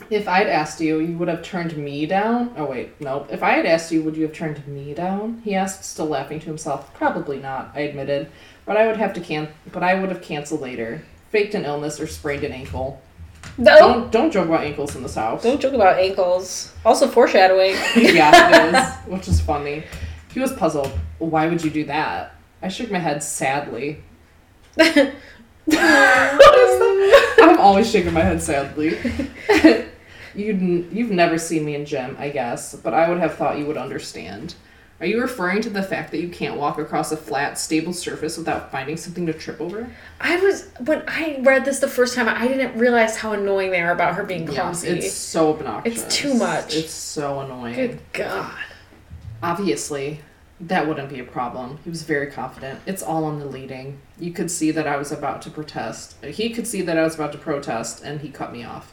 If I'd asked you, you would have turned me down? Oh, wait, nope. If I had asked you, would you have turned me down? He asked, still laughing to himself. Probably not, I admitted. But I would have canceled later. Faked an illness or sprained an ankle. No. Don't joke about ankles in this house. Don't joke about ankles. Also foreshadowing. Yeah, it is, which is funny. He was puzzled. Why would you do that? I shook my head sadly. What is that? I'm always shaking my head sadly. You've never seen me in gym, I guess, but I would have thought you would understand. Are you referring to the fact that you can't walk across a flat, stable surface without finding something to trip over? When I read this the first time, I didn't realize how annoying they are about her being clumsy. It's so obnoxious. It's too much. It's so annoying. Good God. Obviously, that wouldn't be a problem. He was very confident. It's all on the leading. You could see that I was about to protest. He could see that I was about to protest, and he cut me off.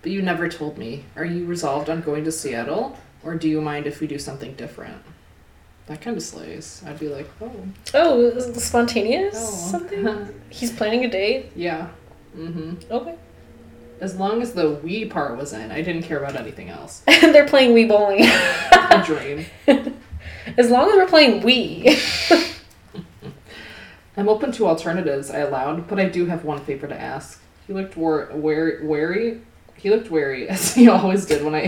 But you never told me. Are you resolved on going to Seattle, or do you mind if we do something different? That kind of slays. I'd be like, spontaneous something? He's planning a date? Yeah. Mm-hmm. Okay. As long as the Wii part was in, I didn't care about anything else. And they're playing Wii bowling. A dream. As long as we're playing Wii. I'm open to alternatives, I allowed, but I do have one favor to ask. He looked wary. He looked wary, as he always did when I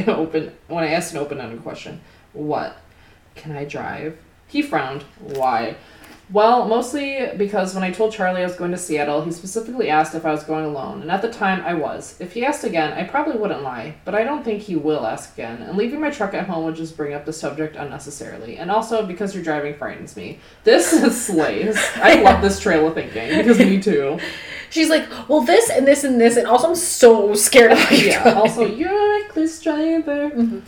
asked an open-ended question. What? Can I drive? He frowned. Why? Well, mostly because when I told Charlie I was going to Seattle, he specifically asked if I was going alone, and at the time, I was. If he asked again, I probably wouldn't lie, but I don't think he will ask again, and leaving my truck at home would just bring up the subject unnecessarily, and also because your driving frightens me. This is slays. I love this trail of thinking, because me too. She's like, well, this and this and this, and also I'm so scared of you. Yeah, also, you're a reckless driver. Mm-hmm.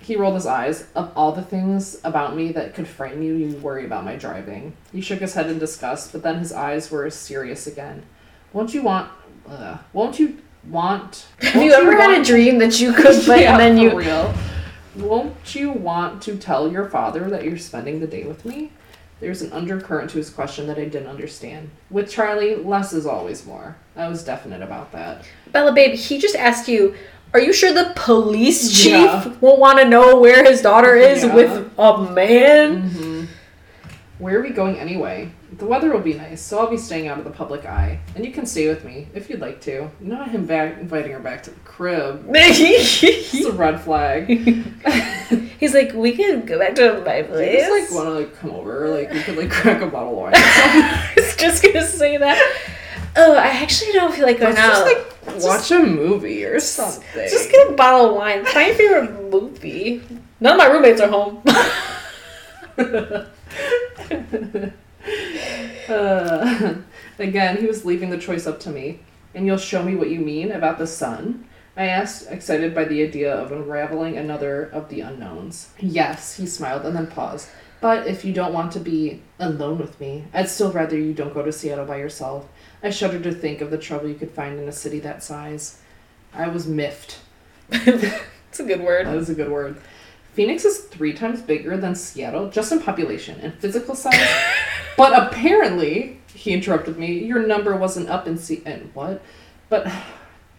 He rolled his eyes. Of all the things about me that could frighten you, you worry about my driving. He shook his head in disgust, but then his eyes were serious again. Have you ever had a dream that you could play yeah, and then you... Real. Won't you want to tell your father that you're spending the day with me? There's an undercurrent to his question that I didn't understand. With Charlie, less is always more. I was definite about that. Bella, babe, he just asked you... Are you sure the police chief won't want to know where his daughter is with a man? Mm-hmm. Where are we going anyway? The weather will be nice, so I'll be staying out of the public eye. And you can stay with me, if you'd like to. Not him inviting her back to the crib. It's a red flag. He's like, we could go back to my place. He just want to come over. We could crack a bottle of wine. I was just going to say that. Oh, I actually don't feel like going out. Watch a movie or something. Just get a bottle of wine. It's my favorite movie. None of my roommates are home. Again, he was leaving the choice up to me. And you'll show me what you mean about the sun? I asked, excited by the idea of unraveling another of the unknowns. Yes, he smiled and then paused. But if you don't want to be alone with me, I'd still rather you don't go to Seattle by yourself. I shuddered to think of the trouble you could find in a city that size. I was miffed. That's a good word. That is a good word. Phoenix is 3 times bigger than Seattle, just in population and physical size. But apparently, he interrupted me, your number wasn't up in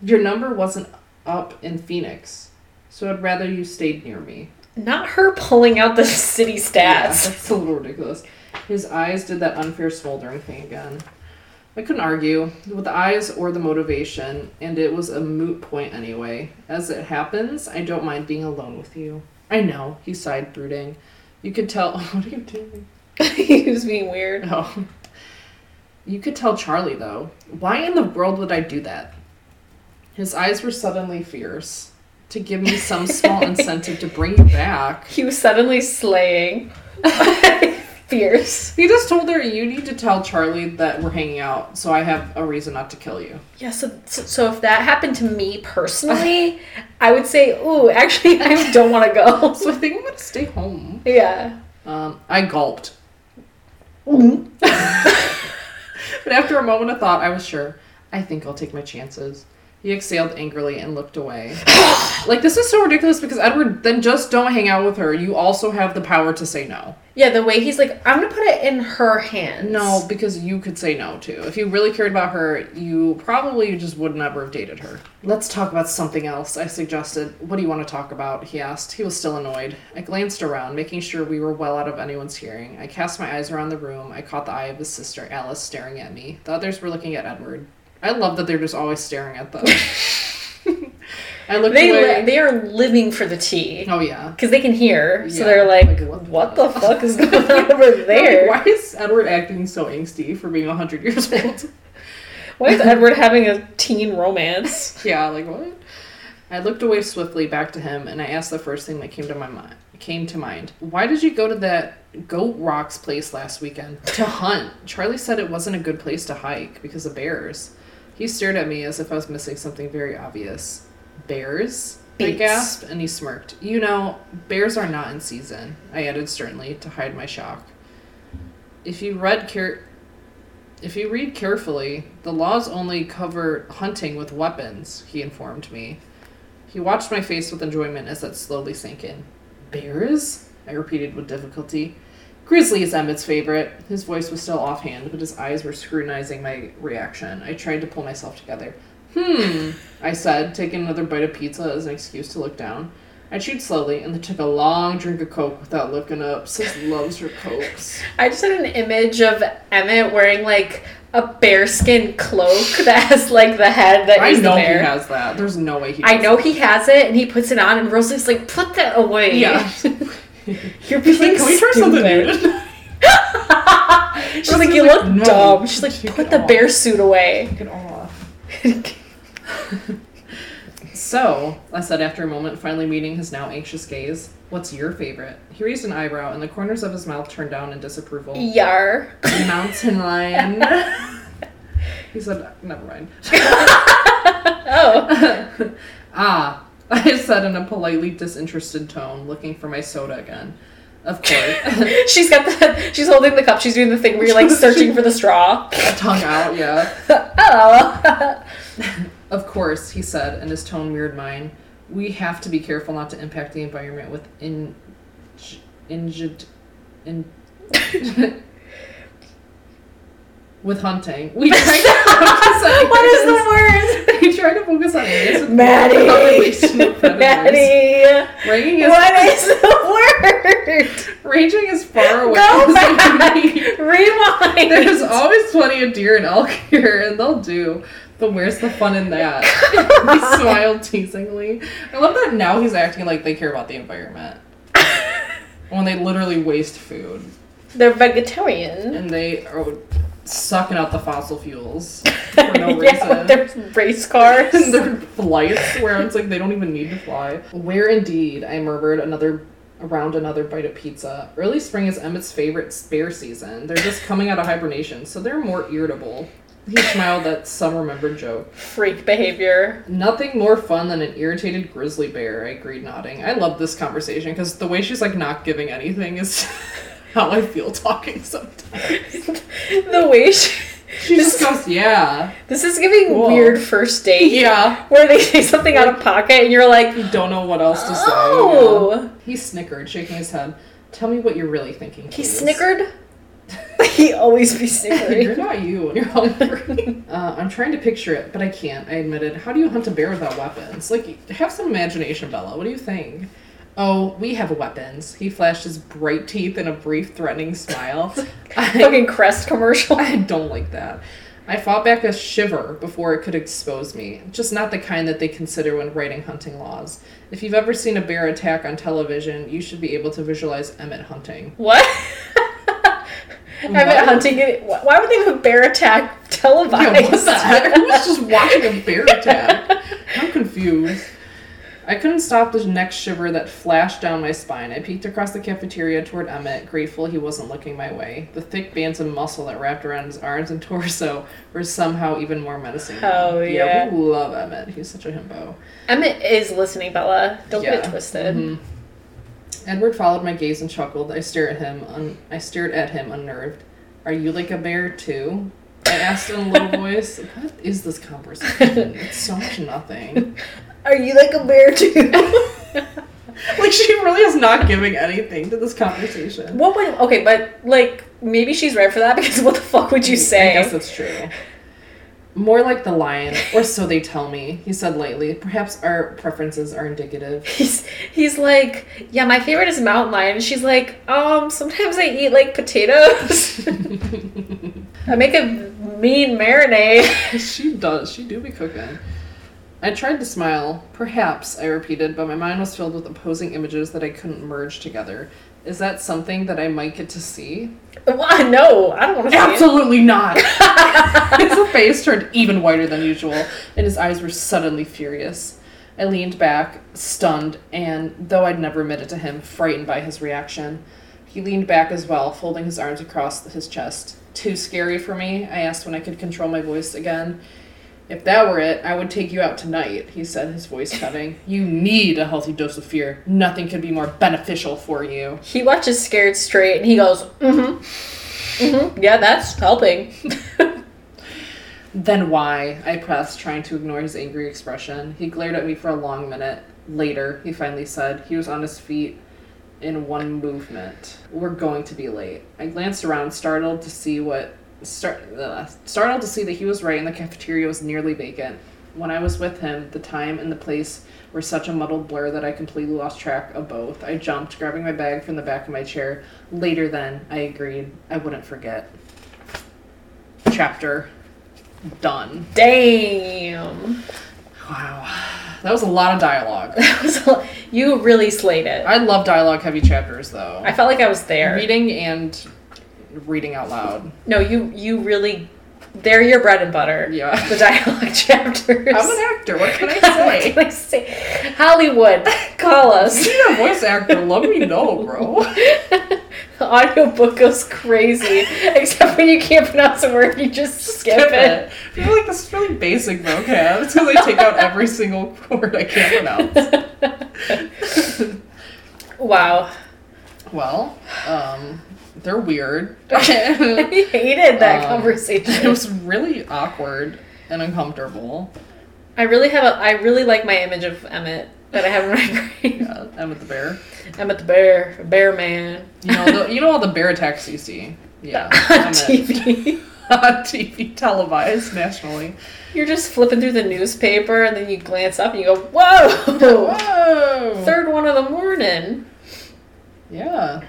your number wasn't up in Phoenix. So I'd rather you stayed near me. Not her pulling out the city stats. Yeah, that's a little ridiculous. His eyes did that unfair smoldering thing again. I couldn't argue with the eyes or the motivation, and it was a moot point anyway. As it happens, I don't mind being alone with you. I know, he sighed, brooding. You could tell... What are you doing? He was being weird. Oh. You could tell Charlie, though. Why in the world would I do that? His eyes were suddenly fierce. To give me some small incentive to bring you back. He was suddenly slaying. Fierce. He just told her, you need to tell Charlie that we're hanging out, so I have a reason not to kill you. Yeah, so if that happened to me personally, I would say, ooh, actually, I don't want to go. So I think I'm going to stay home. Yeah. I gulped. Mm-hmm. But after a moment of thought, I was sure, I think I'll take my chances. He exhaled angrily and looked away. Like, this is so ridiculous because Edward, then just don't hang out with her. You also have the power to say no. Yeah, the way he's like, I'm going to put it in her hands. No, because you could say no, too. If you really cared about her, you probably just would never have dated her. Let's talk about something else, I suggested. What do you want to talk about? He asked. He was still annoyed. I glanced around, making sure we were well out of anyone's hearing. I cast my eyes around the room. I caught the eye of his sister, Alice, staring at me. The others were looking at Edward. I love that they're just always staring at them. I looked away. They are living for the tea. Oh, yeah. Because they can hear. Yeah. So they're like what the fuck is going on over there? Like, why is Edward acting so angsty for being 100 years old? Why is Edward having a teen romance? Yeah, like, what? I looked away swiftly back to him, and I asked the first thing that came to mind. Why did you go to that Goat Rocks place last weekend? To hunt. Charlie said it wasn't a good place to hike because of bears. He stared at me as if I was missing something very obvious. Bears? Beats. I gasped, and he smirked. You know, bears are not in season, I added sternly to hide my shock. If you read carefully, the laws only cover hunting with weapons, he informed me. He watched my face with enjoyment as that slowly sank in. Bears? I repeated with difficulty. Grizzly is Emmett's favorite. His voice was still offhand, but his eyes were scrutinizing my reaction. I tried to pull myself together. I said, taking another bite of pizza as an excuse to look down. I chewed slowly and then took a long drink of Coke without looking up. Sis loves her Cokes. I just had an image of Emmett wearing, like, a bearskin cloak that has, like, the head that is the bear. I know he has that. There's no way he does I know that. He has it, and he puts it on, and Rosalie's like, put that away. Yeah. You're being like, can we try something new? She's like, you look dumb. She's like, put the bear suit away. Take it off. So, I said after a moment, finally meeting his now anxious gaze, what's your favorite? He raised an eyebrow, and the corners of his mouth turned down in disapproval. Yar. Mountain lion. He said, never mind. Oh. Ah. I said in a politely disinterested tone, looking for my soda again. Of course. She's holding the cup. She's doing the thing where you're like searching for the straw. Tongue out, yeah. Oh. Of course, he said, and his tone mirrored mine. We have to be careful not to impact the environment with with hunting. We tried to focus on what is the word? We tried to focus on this. Maddie! Ranging as far away as I can. Rewind! There's always plenty of deer and elk here, and they'll do. But where's the fun in that? He smiled teasingly. I love that now he's acting like they care about the environment. When they literally waste food. They're vegetarian. And they are... sucking out the fossil fuels for no reason. Yeah, with their race cars. And their flights where it's like they don't even need to fly. Where indeed, I murmured, another around another bite of pizza. Early spring is Emmett's favorite bear season. They're just coming out of hibernation, so they're more irritable. He smiled at some remembered joke. Freak behavior. Nothing more fun than an irritated grizzly bear, I agreed, nodding. I love this conversation, because the way she's, like, not giving anything is how I feel talking sometimes. The way she just goes, yeah. This is giving weird first date. Yeah. Where they say something out of pocket, and you're like... You don't know what else to say. Oh! Yeah. He snickered, shaking his head. Tell me what you're really thinking, please. He snickered? He always be snickering. You're not you when you're hungry. I'm trying to picture it, but I can't, I admitted. How do you hunt a bear without weapons? Like, have some imagination, Bella. What do you think? Oh, we have weapons. He flashed his bright teeth in a brief, threatening smile. Fucking Crest commercial. I don't like that. I fought back a shiver before it could expose me. Just not the kind that they consider when writing hunting laws. If you've ever seen a bear attack on television, you should be able to visualize Emmett hunting. What? Emmett hunting it. Why would they have a bear attack televised? Yeah, what the heck? Who was just watching a bear attack? I'm confused. I couldn't stop the next shiver that flashed down my spine. I peeked across the cafeteria toward Emmett, grateful he wasn't looking my way. The thick bands of muscle that wrapped around his arms and torso were somehow even more menacing. Oh, yeah. We love Emmett. He's such a himbo. Emmett is listening, Bella. Don't get it twisted. Mm-hmm. Edward followed my gaze and chuckled. I stared at him, unnerved. Are you like a bear, too? I asked in a low voice. What is this conversation? It's so much nothing. Are you like a bear, too? Like, she really is not giving anything to this conversation. What would... Okay, but, like, maybe she's right for that, because what the fuck would you say? I guess that's true. More like the lion, or so they tell me, he said lightly. Perhaps our preferences are indicative. He's like, yeah, my favorite is mountain lion. And she's like, sometimes I eat, like, potatoes. I make a mean marinade. She does. She do be cooking. I tried to smile. Perhaps, I repeated, but my mind was filled with opposing images that I couldn't merge together. Is that something that I might get to see? Well, no, I don't want to see it. Absolutely not. His face turned even whiter than usual, and his eyes were suddenly furious. I leaned back, stunned, and, though I'd never admit it to him, frightened by his reaction. He leaned back as well, folding his arms across his chest. Too scary for me, I asked when I could control my voice again. If that were it, I would take you out tonight, he said, his voice cutting. You need a healthy dose of fear. Nothing could be more beneficial for you. He watches Scared straight, and he goes, mm-hmm. Mm-hmm. Yeah, that's helping. Then why? I pressed, trying to ignore his angry expression. He glared at me for a long minute. Later, he finally said. He was on his feet in one movement. We're going to be late. I glanced around, startled to see that he was right and the cafeteria was nearly vacant. When I was with him, the time and the place were such a muddled blur that I completely lost track of both. I jumped, grabbing my bag from the back of my chair. Later then, I agreed. I wouldn't forget. Chapter done. Damn. Wow. That was a lot of dialogue. You really slayed it. I love dialogue-heavy chapters, though. I felt like I was there. Reading out loud. No, you really... They're your bread and butter. Yeah. The dialogue chapters. I'm an actor. What can I say? What can I say? Hollywood, call us. You're a voice actor. Let me know, bro. The audiobook goes crazy. Except when you can't pronounce a word, you just skip it. I feel like this is really basic vocab. It's because I take out every single word I can't pronounce. Wow. Well, they're weird. I hated that conversation. It was really awkward and uncomfortable. I really like my image of Emmett that I have in my brain. Yeah, Emmett the bear. Emmett the bear. Bear man. You know all the bear attacks you see. Yeah. On TV. On TV, televised nationally. You're just flipping through the newspaper and then you glance up and you go, whoa! Third one of the morning. Yeah.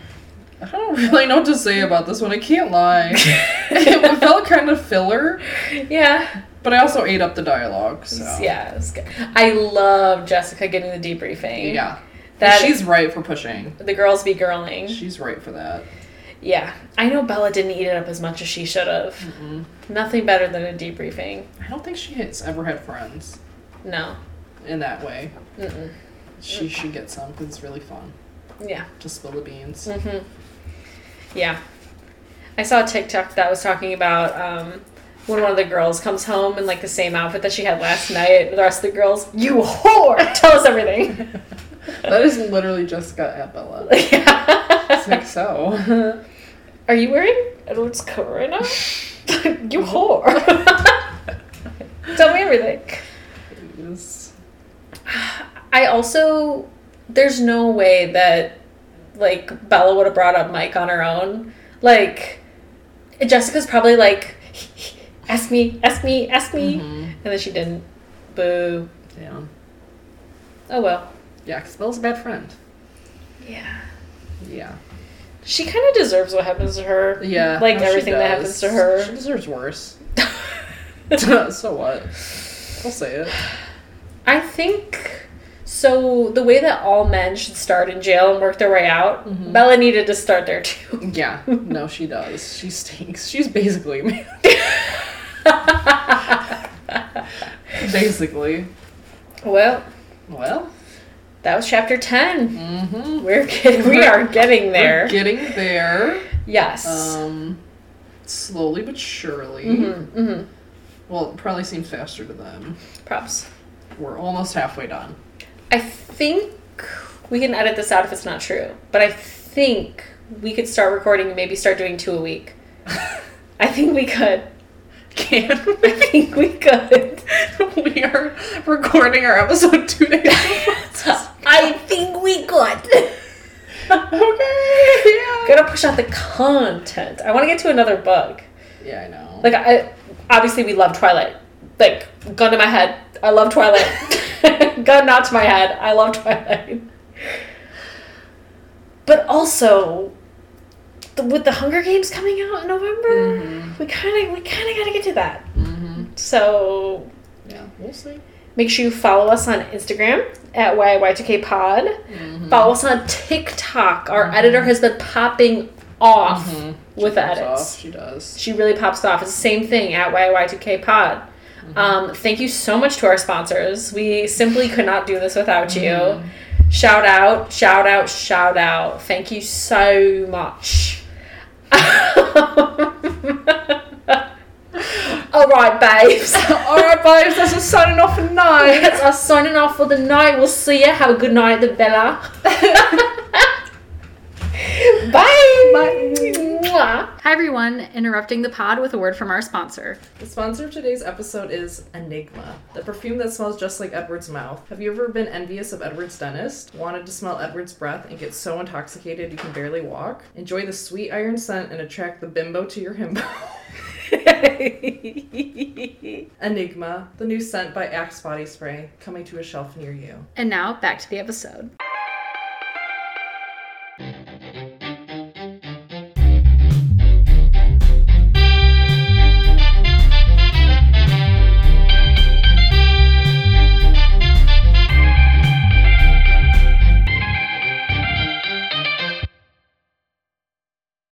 I don't really know what to say about this one. I can't lie. It felt kind of filler. Yeah. But I also ate up the dialogue, so. Yeah. It was good. I love Jessica getting the debriefing. Yeah. She's right for pushing. The girls be girling. She's right for that. Yeah. I know Bella didn't eat it up as much as she should have. Mm-hmm. Nothing better than a debriefing. I don't think she has ever had friends. No. In that way. Mm-mm. She should get some because it's really fun. Yeah. Just spill the beans. Mm-hmm. Yeah. I saw a TikTok that was talking about when one of the girls comes home in, like, the same outfit that she had last night. The rest of the girls, you whore! Tell us everything. That is literally Jessica at Bella. Yeah. I think so. Are you wearing Edward's coat right now? You whore. Tell me everything. Yes. I also... There's no way that, like, Bella would have brought up Mike on her own. Like, Jessica's probably like, ask me. Mm-hmm. And then she didn't. Boo. Yeah. Oh, well. Yeah, because Bella's a bad friend. Yeah. Yeah. She kind of deserves what happens to her. Yeah. Like, everything that happens to her. She deserves worse. So what? I'll say it. I think... So, the way that all men should start in jail and work their way out, mm-hmm. Bella needed to start there, too. Yeah. No, she does. She stinks. She's basically a man. Basically. Well. That was chapter 10. Mm-hmm. We are getting there. We're getting there. Yes. Slowly but surely. Mm-hmm. Mm-hmm. Well, it probably seems faster to them. Props. We're almost halfway done. I think we can edit this out if it's not true, but I think we could start recording and maybe start doing 2 a week. I think we could. I think we could. We are recording our episode 2 days. I think we could. Okay. Yeah. Gotta push out the content. I want to get to another bug. Yeah, I know. Like, obviously we love Twilight. Like, gun to my head. I love Twilight. Gun not to my head. I love Twilight. But also, with the Hunger Games coming out in November, mm-hmm. we kind of got to get to that. Mm-hmm. So, yeah, we'll see. Make sure you follow us on Instagram at YY2K Pod. Mm-hmm. Follow us on TikTok. Our mm-hmm. editor has been popping off mm-hmm. with edits. She does. She really pops off. It's the same thing at YY2K Pod. Mm-hmm. Thank you so much to our sponsors. We simply could not do this without you. Mm. Shout out. Thank you so much. All right, babes. That's us signing off for the night. That's us signing off for the night. We'll see you. Have a good night, the Bella. Bye. Hi everyone, interrupting the pod with a word from our sponsor. The sponsor of today's episode is Enigma, the perfume that smells just like Edward's mouth. Have you ever been envious of Edward's dentist? Wanted to smell Edward's breath and get so intoxicated you can barely walk? Enjoy the sweet iron scent and attract the bimbo to your himbo. Enigma, the new scent by Axe Body Spray, coming to a shelf near you. And now, back to the episode.